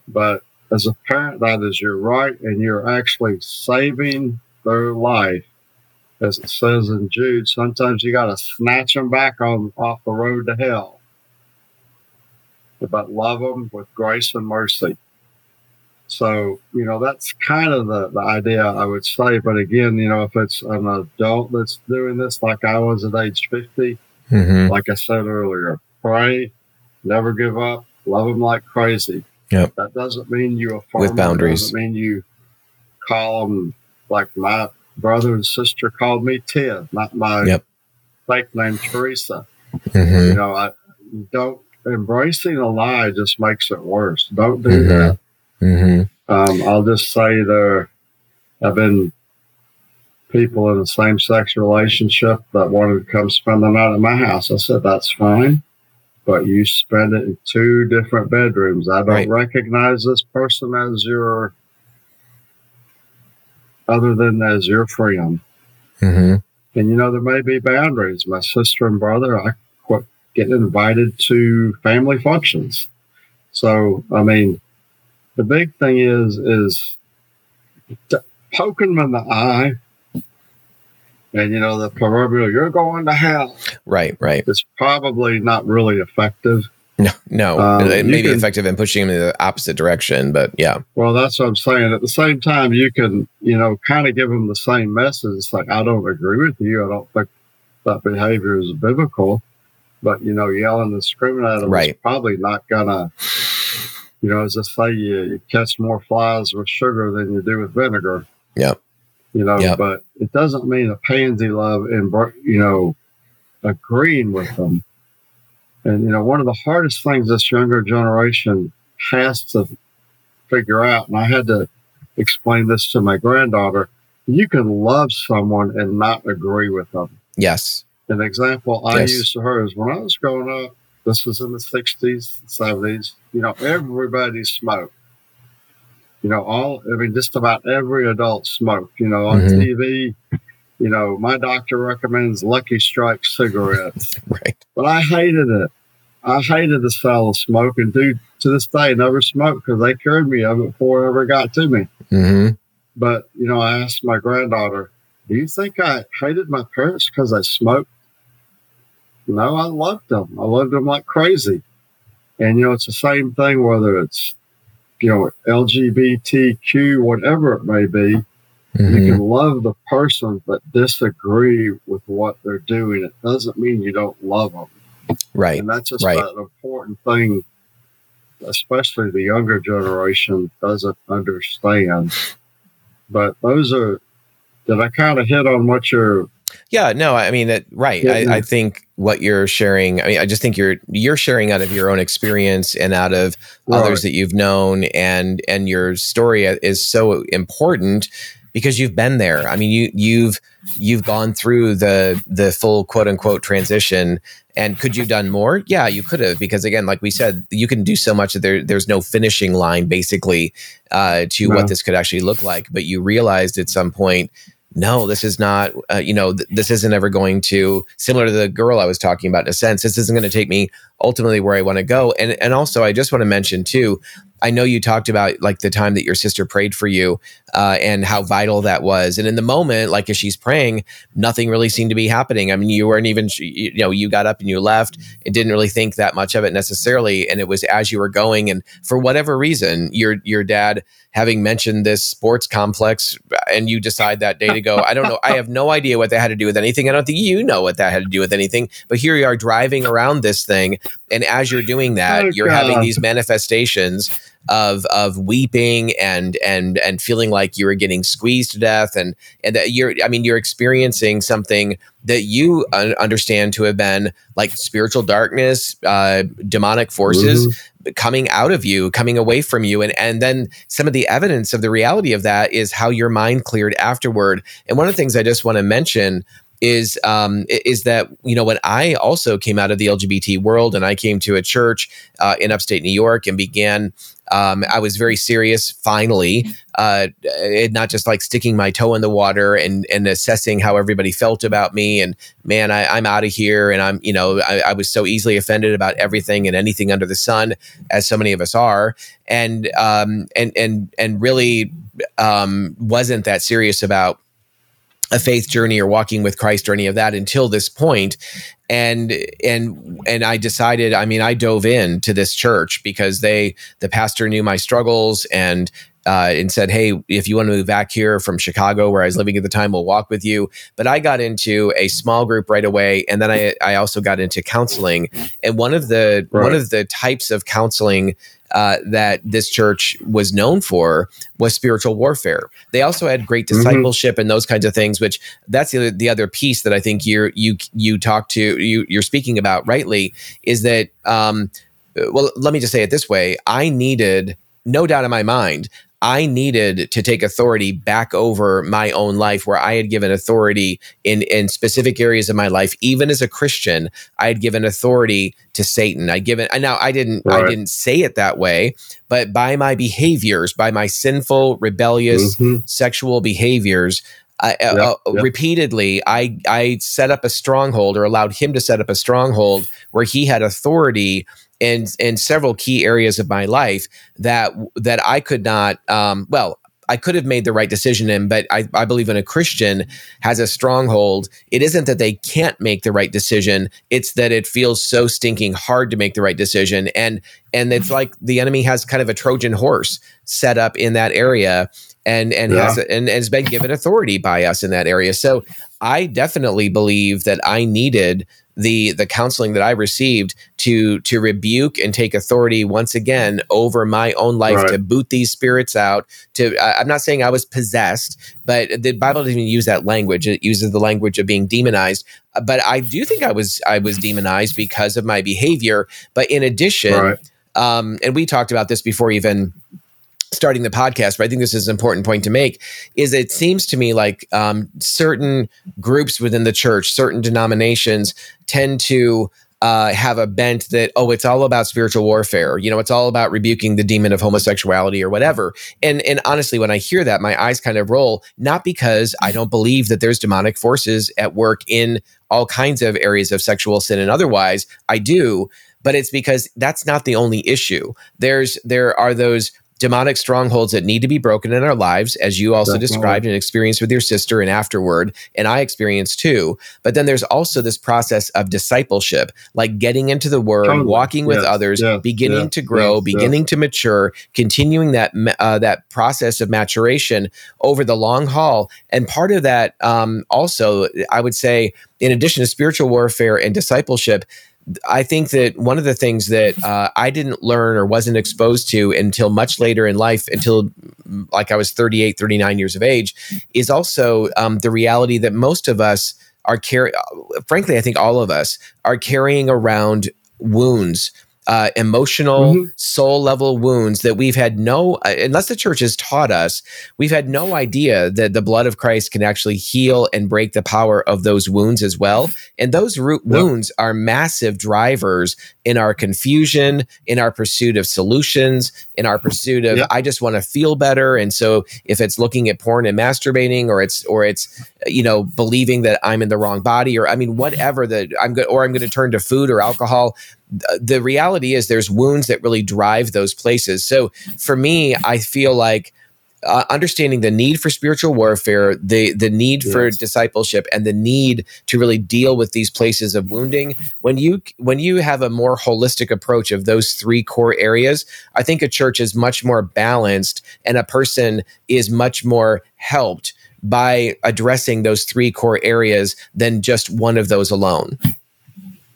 but as a parent, that is your right, and you're actually saving their life. As it says in Jude, sometimes you got to snatch them back on off the road to hell, but love them with grace and mercy. So, you know, that's kind of the, the idea I would say. But again, you know, if it's an adult that's doing this, like I was at age fifty, mm-hmm. like I said earlier, pray, never give up, love them like crazy. Yep. That doesn't mean you affirm with boundaries. That doesn't mean you call them, like my brother and sister called me Ted, not my yep. fake name Teresa. Mm-hmm. You know, I don't embracing a lie just makes it worse. Don't do mm-hmm. that. Mm-hmm. Um, I'll just say there have been people in the same-sex relationship that wanted to come spend the night at my house. I said, that's fine, but you spend it in two different bedrooms. I don't right. recognize this person as your other than as your friend. Mm-hmm. And, you know, there may be boundaries. My sister and brother, I quit get invited to family functions. So, I mean, the big thing is, is to poke them in the eye. And, you know, the proverbial, you're going to hell. Right, right. It's probably not really effective. No, no. Um, it may be can, effective in pushing them in the opposite direction, but yeah. Well, that's what I'm saying. At the same time, you can, you know, kind of give them the same message. It's like, I don't agree with you. I don't think that behavior is biblical. But, you know, yelling and screaming at them right. is probably not going to, you know, as I say, you, you catch more flies with sugar than you do with vinegar. Yeah. You know, yep. but it doesn't mean a pansy love and, you know, agreeing with them. And, you know, one of the hardest things this younger generation has to figure out, and I had to explain this to my granddaughter, you can love someone and not agree with them. Yes. An example I yes. used to her is when I was growing up, this was in the sixties, seventies, you know, everybody smoked. You know, all, I mean, just about every adult smoked, you know, on mm-hmm. T V. You know, my doctor recommends Lucky Strike cigarettes. Right. But I hated it. I hated the smell of smoke, and do to this day, never smoked because they cured me of it before it ever got to me. Mm-hmm. But, you know, I asked my granddaughter, do you think I hated my parents because I smoked? No, I loved them. I loved them like crazy. And, you know, it's the same thing, whether it's, you know, L G B T Q, whatever it may be, mm-hmm. you can love the person but disagree with what they're doing. It doesn't mean you don't love them. Right. And that's just right. an important thing, especially the younger generation doesn't understand. But those are, did I kind of hit on what you're... Yeah, no, I mean, that, right. Yeah, I, yeah. I think what you're sharing, I mean, I just think you're you're sharing out of your own experience and out of right. others that you've known, and and your story is so important because you've been there. I mean, you you've you've gone through the the full quote unquote transition. And could you've done more? Yeah, you could have, because again, like we said, you can do so much that there there's no finishing line basically uh, to no. what this could actually look like. But you realized at some point, no, this is not, uh, you know, th- this isn't ever going to, similar to the girl I was talking about in a sense, this isn't going to take me ultimately where I want to go. And and also, I just want to mention too, I know you talked about like the time that your sister prayed for you uh, and how vital that was. And in the moment, like as she's praying, nothing really seemed to be happening. I mean, you weren't even, you know, you got up and you left and didn't really think that much of it necessarily. And it was as you were going, and for whatever reason, your your dad, having mentioned this sports complex, and you decide that day to go, I don't know, I have no idea what that had to do with anything. I don't think you know what that had to do with anything, but here you are driving around this thing. And as you're doing that, oh, you're God. having these manifestations of of weeping and and and feeling like you were getting squeezed to death, and and that you're, I mean, you're experiencing something that you un- understand to have been like spiritual darkness, uh, demonic forces mm-hmm. coming out of you, coming away from you, and and then some of the evidence of the reality of that is how your mind cleared afterward. And one of the things I just want to mention is um, is that, you know, when I also came out of the L G B T world and I came to a church uh, in upstate New York and began, um, I was very serious, finally, uh, it, not just like sticking my toe in the water and and assessing how everybody felt about me and, man, I, I'm out of here. And I'm, you know, I, I was so easily offended about everything and anything under the sun, as so many of us are, and um, and and and really um, wasn't that serious about a faith journey or walking with Christ or any of that until this point. And, and, and I decided, I mean, I dove in to this church because they, the pastor knew my struggles and, uh, and said, hey, if you want to move back here from Chicago, where I was living at the time, we'll walk with you. But I got into a small group right away. And then I, I also got into counseling. And one of the, right. one of the types of counseling Uh, that this church was known for was spiritual warfare. They also had great discipleship mm-hmm. and those kinds of things, which that's the other, the other piece that I think you're, you you talk to, you, you're speaking about rightly, is that, um, well, let me just say it this way. I needed, no doubt in my mind, I needed to take authority back over my own life, where I had given authority in, in specific areas of my life. Even as a Christian, I had given authority to Satan. I'd given, now I didn't, right. I didn't say it that way, but by my behaviors, by my sinful, rebellious, mm-hmm. sexual behaviors, I, yep, uh, yep. repeatedly, I, I set up a stronghold, or allowed him to set up a stronghold where he had authority in, in several key areas of my life that that I could not, um, well, I could have made the right decision in, but I, I believe when a Christian has a stronghold, it isn't that they can't make the right decision, it's that it feels so stinking hard to make the right decision. And and it's like the enemy has kind of a Trojan horse set up in that area, and and yeah. has and has been given authority by us in that area. So I definitely believe that I needed the the counseling that I received to to rebuke and take authority once again over my own life, right. to boot these spirits out. To I, I'm not saying I was possessed, but the Bible doesn't even use that language. It uses the language of being demonized. But I do think I was I was demonized because of my behavior. But in addition, right. um, and we talked about this before even starting the podcast, but I think this is an important point to make, is it seems to me like um, certain groups within the church, certain denominations tend to uh, have a bent that, oh, it's all about spiritual warfare. You know, it's all about rebuking the demon of homosexuality or whatever. And and honestly, when I hear that, my eyes kind of roll, not because I don't believe that there's demonic forces at work in all kinds of areas of sexual sin and otherwise. I do, but it's because that's not the only issue. There's There are those demonic strongholds that need to be broken in our lives, as you also Definitely. described and experienced with your sister and afterward, and I experienced too. But then there's also this process of discipleship, like getting into the Word, totally. walking yes. with others, yeah. beginning yeah. to grow, yes. beginning yeah. to mature, continuing that uh, that process of maturation over the long haul. And part of that um, also, I would say, in addition to spiritual warfare and discipleship, I think that one of the things that uh, I didn't learn or wasn't exposed to until much later in life, until like I was thirty-eight, thirty-nine years of age, is also um, the reality that most of us are carrying, frankly, I think all of us are carrying around wounds, uh, emotional, mm-hmm. soul level wounds that we've had no, unless the church has taught us, we've had no idea that the blood of Christ can actually heal and break the power of those wounds as well. And those root yeah. wounds are massive drivers in our confusion, in our pursuit of solutions, in our pursuit of, yeah. I just want to feel better. And so if it's looking at porn and masturbating, or it's, or it's, you know, believing that I'm in the wrong body, or I mean, whatever that I'm going, or I'm going to turn to food or alcohol. The reality is there's wounds that really drive those places. So for me, I feel like uh, understanding the need for spiritual warfare, the the need yes. for discipleship, and the need to really deal with these places of wounding. When you when you have a more holistic approach of those three core areas, I think a church is much more balanced, and a person is much more helped by addressing those three core areas than just one of those alone.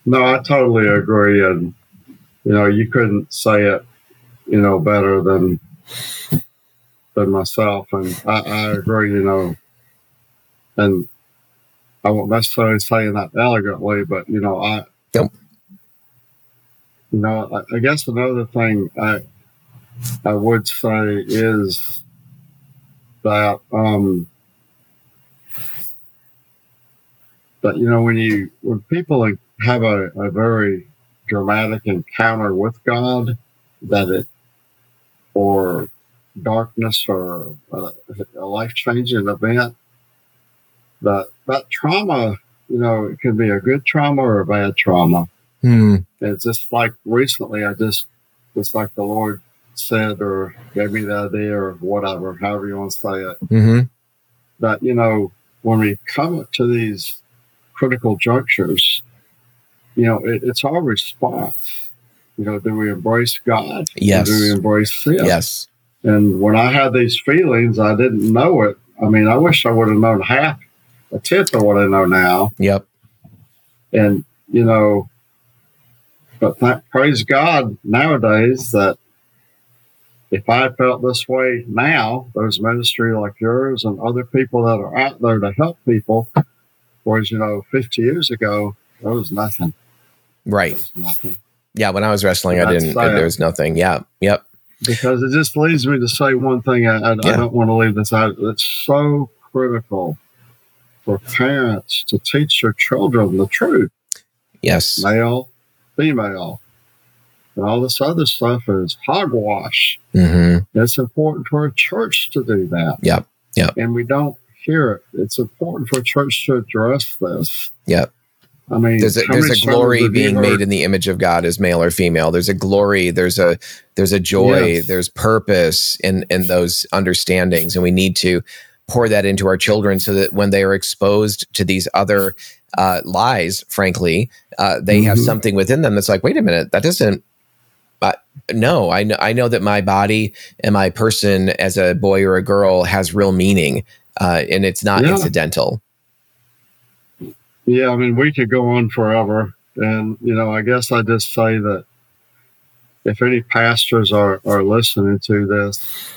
No, I totally agree. And, you know, you couldn't say it, you know, better than than myself. And I, I agree, you know, and I won't necessarily say that elegantly, but, you know, I, yep. you know, I, I guess another thing I I would say is that, um, that, you know, when you, when people are, have a, a very dramatic encounter with God, that it, or darkness, or a, a life-changing event, that that trauma, you know, it can be a good trauma or a bad trauma. Hmm. It's just like recently, I just, it's like the Lord said, or gave me the idea, or whatever, however you want to say it, mm-hmm. that, you know, when we come to these critical junctures, you know, it, it's our response. You know, do we embrace God? Yes. Do we embrace sin? Yes. And when I had these feelings, I didn't know it. I mean, I wish I would have known half, a tenth of what I know now. Yep. And, you know, but th- praise God nowadays that if I felt this way now, there's ministry like yours and other people that are out there to help people. Whereas, you know, fifty years ago, there was nothing. Right. There was nothing. Yeah, when I was wrestling, I didn't, there was nothing. Yeah, yep. because it just leads me to say one thing. I, I, yeah. I don't want to leave this out. It's so critical for parents to teach their children the truth. Yes. Male, female, and all this other stuff is hogwash. Mm-hmm. It's important for a church to do that. Yep. Yep. And we don't hear it. It's important for a church to address this. Yep. I mean, there's a, there's a glory being made in the image of God as male or female. There's a glory, there's a there's a joy, yes. there's purpose in, in those understandings. And we need to pour that into our children so that when they are exposed to these other uh, lies, frankly, uh, they mm-hmm. have something within them that's like, wait a minute, that doesn't, uh, no, I know, I know that my body and my person as a boy or a girl has real meaning uh, and it's not yeah. incidental. Yeah, I mean, we could go on forever. And, you know, I guess I just say that if any pastors are, are listening to this,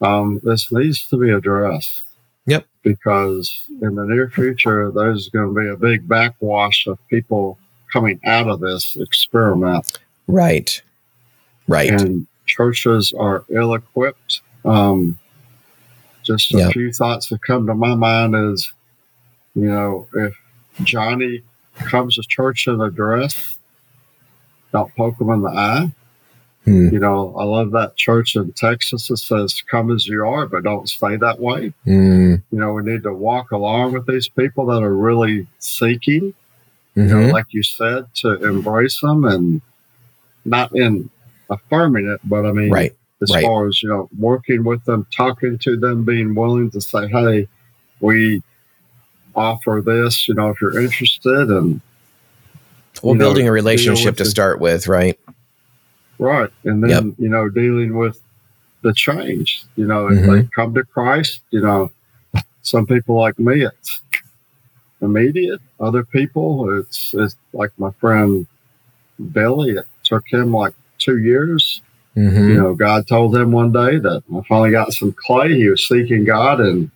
um, this needs to be addressed. Yep. Because in the near future, there's going to be a big backwash of people coming out of this experiment. Right. Right. And churches are ill-equipped. Um, just a yep. few thoughts that come to my mind is, you know, if Johnny comes to church in a dress, don't poke him in the eye. Hmm. You know, I love that church in Texas that says, come as you are, but don't stay that way. Hmm. You know, we need to walk along with these people that are really seeking, mm-hmm. you know, like you said, to embrace them and not in affirming it, but I mean, right. as right. far as, you know, working with them, talking to them, being willing to say, hey, we offer this, you know, if you're interested. And well, building know, a relationship to the, start with, right? Right. And then, yep. you know, dealing with the change, you know, mm-hmm. if they come to Christ, you know, some people like me, it's immediate. Other people, it's, it's like my friend Billy, it took him like two years. Mm-hmm. You know, God told him one day that I finally got some clay. He was seeking God, and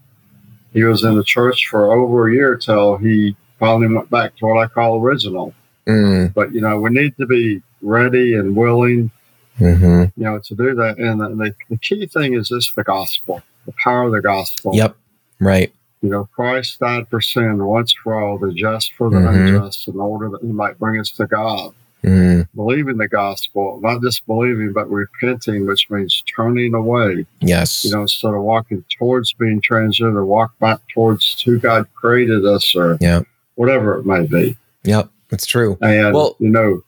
he was in the church for over a year till he finally went back to what I call original. Mm. But, you know, we need to be ready and willing, mm-hmm. you know, to do that. And the, the key thing is this, the gospel, the power of the gospel. Yep. Right. You know, Christ died for sin once for all, the just for the mm-hmm. unjust, in order that he might bring us to God. Mm. Believing the gospel, not just believing, but repenting, which means turning away. Yes. You know, instead of walking towards being transgender, walk back towards who God created us, or yeah. whatever it may be. Yep, that's true. And, well, you know,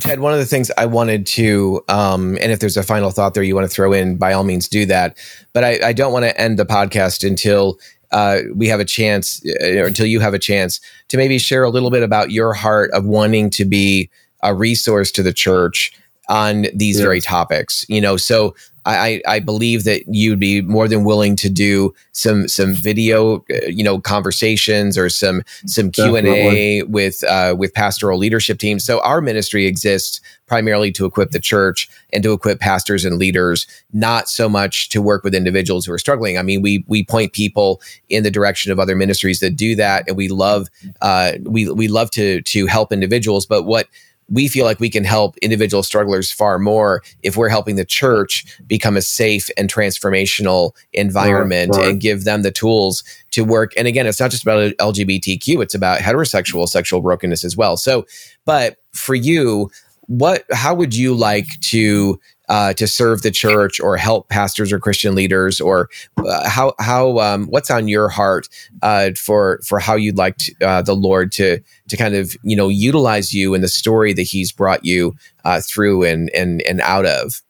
Ted, one of the things I wanted to, um, and if there's a final thought there you want to throw in, by all means do that. But I, I don't want to end the podcast until Uh, we have a chance, or until you have a chance, to maybe share a little bit about your heart of wanting to be a resource to the church on these yes. very topics. You know, so I, I believe that you'd be more than willing to do some some video, you know, conversations or some some Q and A with uh, with pastoral leadership teams. So our ministry exists primarily to equip the church and to equip pastors and leaders, not so much to work with individuals who are struggling. I mean, we we point people in the direction of other ministries that do that, and we love uh, we we love to to help individuals. But what we feel like we can help individual strugglers far more if we're helping the church become a safe and transformational environment right, right. and give them the tools to work. And again, it's not just about L G B T Q, it's about heterosexual sexual brokenness as well. So, but for you, what, how would you like to, uh, to serve the church or help pastors or Christian leaders, or uh, how, how, um, what's on your heart, uh, for, for how you'd like to, uh, the Lord to, to kind of, you know, utilize you in the story that he's brought you, uh, through and, and, and out of?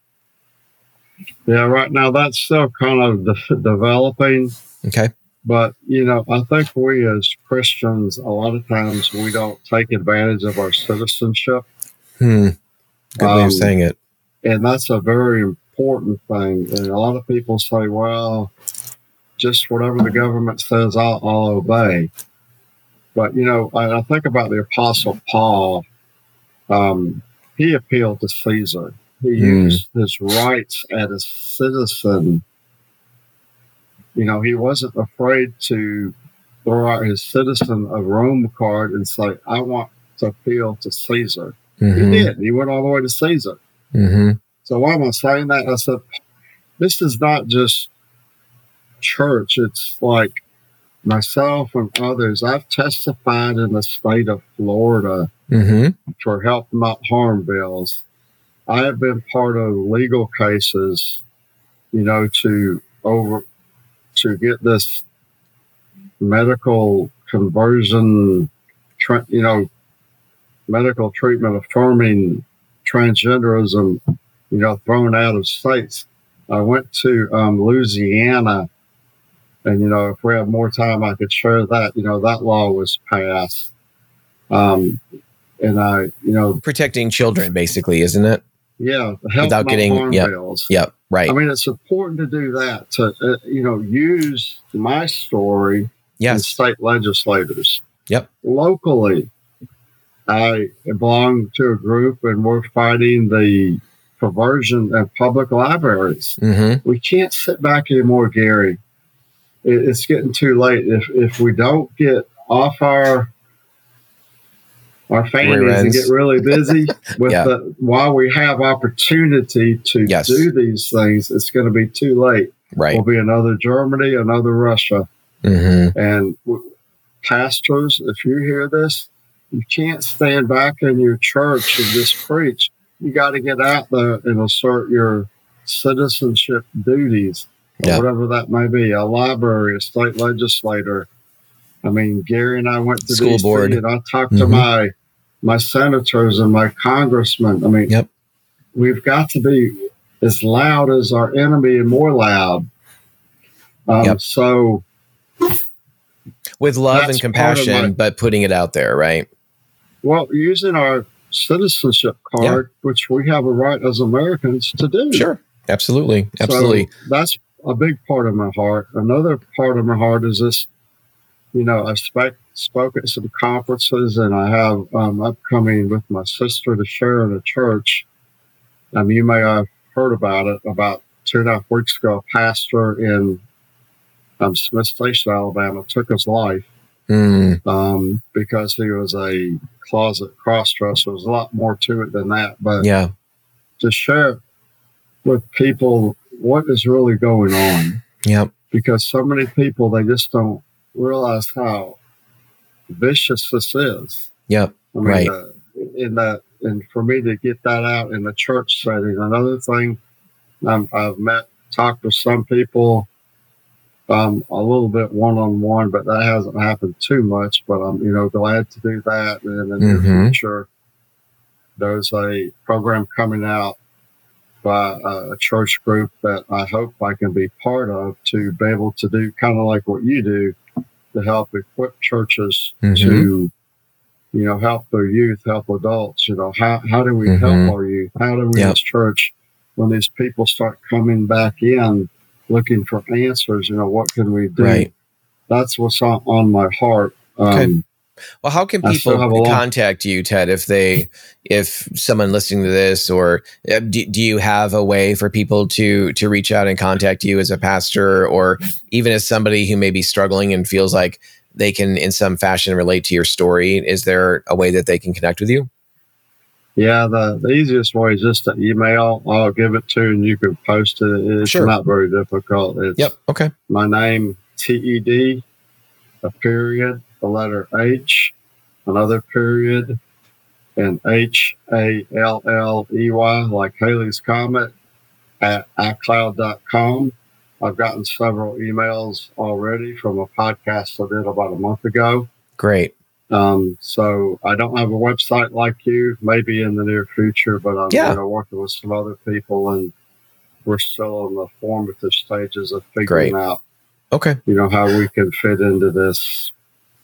Yeah. Right now that's still kind of de- developing. Okay. But, you know, I think we as Christians, a lot of times we don't take advantage of our citizenship. Hmm. Good way um, of saying it. And that's a very important thing. And a lot of people say, well, just whatever the government says, I'll, I'll obey. But, you know, I, I think about the Apostle Paul. Um, he appealed to Caesar. He mm. used his rights as a citizen. You know, he wasn't afraid to throw out his citizen of Rome card and say, I want to appeal to Caesar. Mm-hmm. He did. He went all the way to Caesar. Mm-hmm. So while I was writing that, I said, this is not just church. It's like myself and others. I've testified in the state of Florida mm-hmm. for help not harm bills. I have been part of legal cases, you know, to over to get this medical conversion, tra- you know, medical treatment affirming transgenderism, you know, thrown out of states. I went to um, Louisiana, and, you know, if we have more time, I could share that, you know, that law was passed. Um, and I, you know. Protecting children, basically, isn't it? Yeah. Without getting, yeah, yep, right. I mean, it's important to do that, to, uh, you know, use my story yes. in state legislators. Yep. Locally, I belong to a group and we're fighting the perversion of public libraries. Mm-hmm. We can't sit back anymore, Gary. It, it's getting too late. If if we don't get off our our fannies and get really busy with yeah. the, while we have opportunity to yes. do these things, it's going to be too late. Right. We'll be another Germany, another Russia. Mm-hmm. And w- pastors, if you hear this, you can't stand back in your church and just preach. You got to get out there and assert your citizenship duties, or yeah. whatever that may be. A library, a state legislator. I mean, Gary and I went to school D C board, and I talked mm-hmm. to my my senators and my congressmen. I mean, yep. we've got to be as loud as our enemy and more loud. Um, yep. So, with love and compassion, my, but putting it out there, right? Well, using our citizenship card, yeah. which we have a right as Americans to do. Sure. Absolutely. Absolutely. So that's a big part of my heart. Another part of my heart is this, you know, I spoke, spoke at some conferences, and I have um, upcoming with my sister to share in a church. Um, you may have heard about it about two and a half weeks ago. A pastor in um, Smith Station, Alabama, took his life. Mm. Um, because he was a closet cross-dresser. There was a lot more to it than that. But yeah. to share with people what is really going on. Yep. Because so many people, they just don't realize how vicious this is. Yep. I mean, right. Uh, in the, and for me to get that out in the church setting, another thing, um, I've met, talked with some people Um, a little bit one-on-one, but that hasn't happened too much. But I'm, you know, glad to do that. And in the near mm-hmm. future, there's a program coming out by a, a church group that I hope I can be part of to be able to do kind of like what you do to help equip churches mm-hmm. to, you know, help their youth, help adults. You know, how how do we mm-hmm. help our youth? How do we yep. as church, when these people start coming back in, looking for answers, you know, what can we do? Right. That's what's on, on my heart. Um, okay. Well, how can people contact you, Ted, if they, if someone listening to this, or uh, do, do you have a way for people to, to reach out and contact you as a pastor, or even as somebody who may be struggling and feels like they can in some fashion relate to your story? Is there a way that they can connect with you? Yeah, the, the easiest way is just an email. I'll give it to you and you can post it. It's sure. not very difficult. It's yep. okay. my name, T E D, a period, the letter H, another period, and H A L L E Y, like Halley's Comet, at i cloud dot com. I've gotten several emails already from a podcast I did about a month ago. Great. Um, so I don't have a website like you, maybe in the near future, but I'm yeah. you know, working with some other people, and we're still in the formative stages of figuring Great. out, okay, you know, how we can fit into this,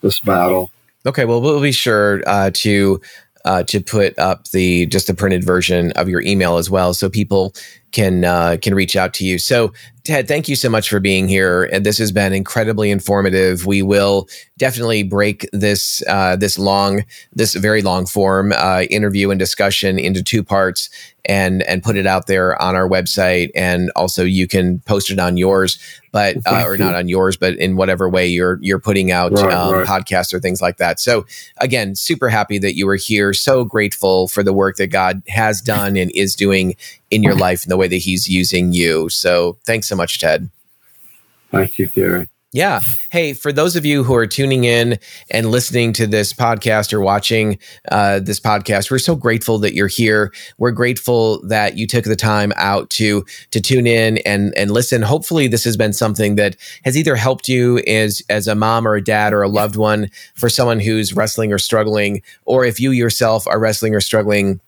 this battle. Okay. Well, we'll be sure, uh, to, uh, to put up the, just the printed version of your email as well, so people can, uh, can reach out to you. So Ted, thank you so much for being here. And this has been incredibly informative. We will definitely break this, uh, this long, this very long form, uh, interview and discussion into two parts, and, and put it out there on our website. And also you can post it on yours, but, uh, or not on yours, but in whatever way you're, you're putting out right, um, right. podcasts or things like that. So again, super happy that you were here. So grateful for the work that God has done and is doing in your life and the way that he's using you. So thanks so much, Ted. Thank you, Garry. Yeah. Hey, for those of you who are tuning in and listening to this podcast or watching uh, this podcast, we're so grateful that you're here. We're grateful that you took the time out to to tune in and and listen. Hopefully, this has been something that has either helped you as, as a mom or a dad or a loved one for someone who's wrestling or struggling, or if you yourself are wrestling or struggling.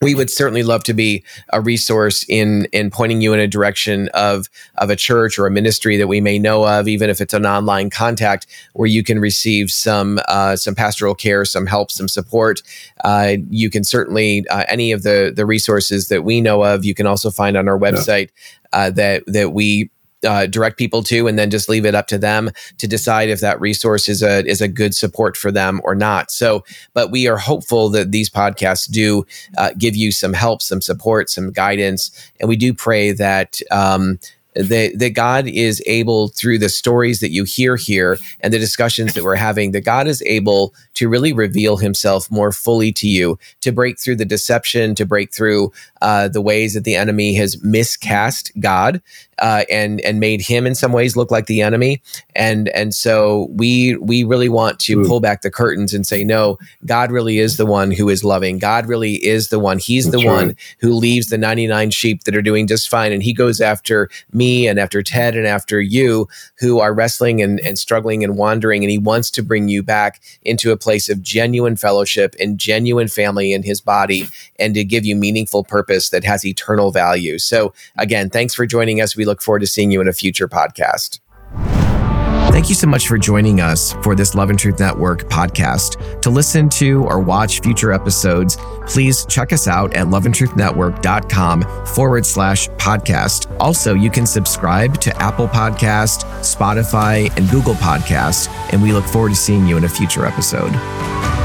We would certainly love to be a resource in in pointing you in a direction of of a church or a ministry that we may know of, even if it's an online contact where you can receive some uh, some pastoral care, some help, some support. Uh, you can certainly uh, any of the the resources that we know of, you can also find on our website uh, that that we. Uh, direct people to, and then just leave it up to them to decide if that resource is a is a good support for them or not. So, but we are hopeful that these podcasts do uh, give you some help, some support, some guidance, and we do pray that um, that that God is able, through the stories that you hear here and the discussions that we're having, that God is able to really reveal Himself more fully to you, to break through the deception, to break through uh, the ways that the enemy has miscast God. Uh, and and made him in some ways look like the enemy, and and so we we really want to pull back the curtains and say, no, God really is the one who is loving. God really is the one. He's the one who leaves the ninety-nine sheep that are doing just fine, and He goes after me and after Ted and after you who are wrestling and and struggling and wandering, and He wants to bring you back into a place of genuine fellowship and genuine family in His body, and to give you meaningful purpose that has eternal value. So again, thanks for joining us. We look forward to seeing you in a future podcast. Thank you so much for joining us for this Love and Truth Network podcast. To listen to or watch future episodes, please check us out at loveandtruthnetwork.com forward slash podcast. Also, you can subscribe to Apple Podcasts, Spotify, and Google Podcasts, and we look forward to seeing you in a future episode.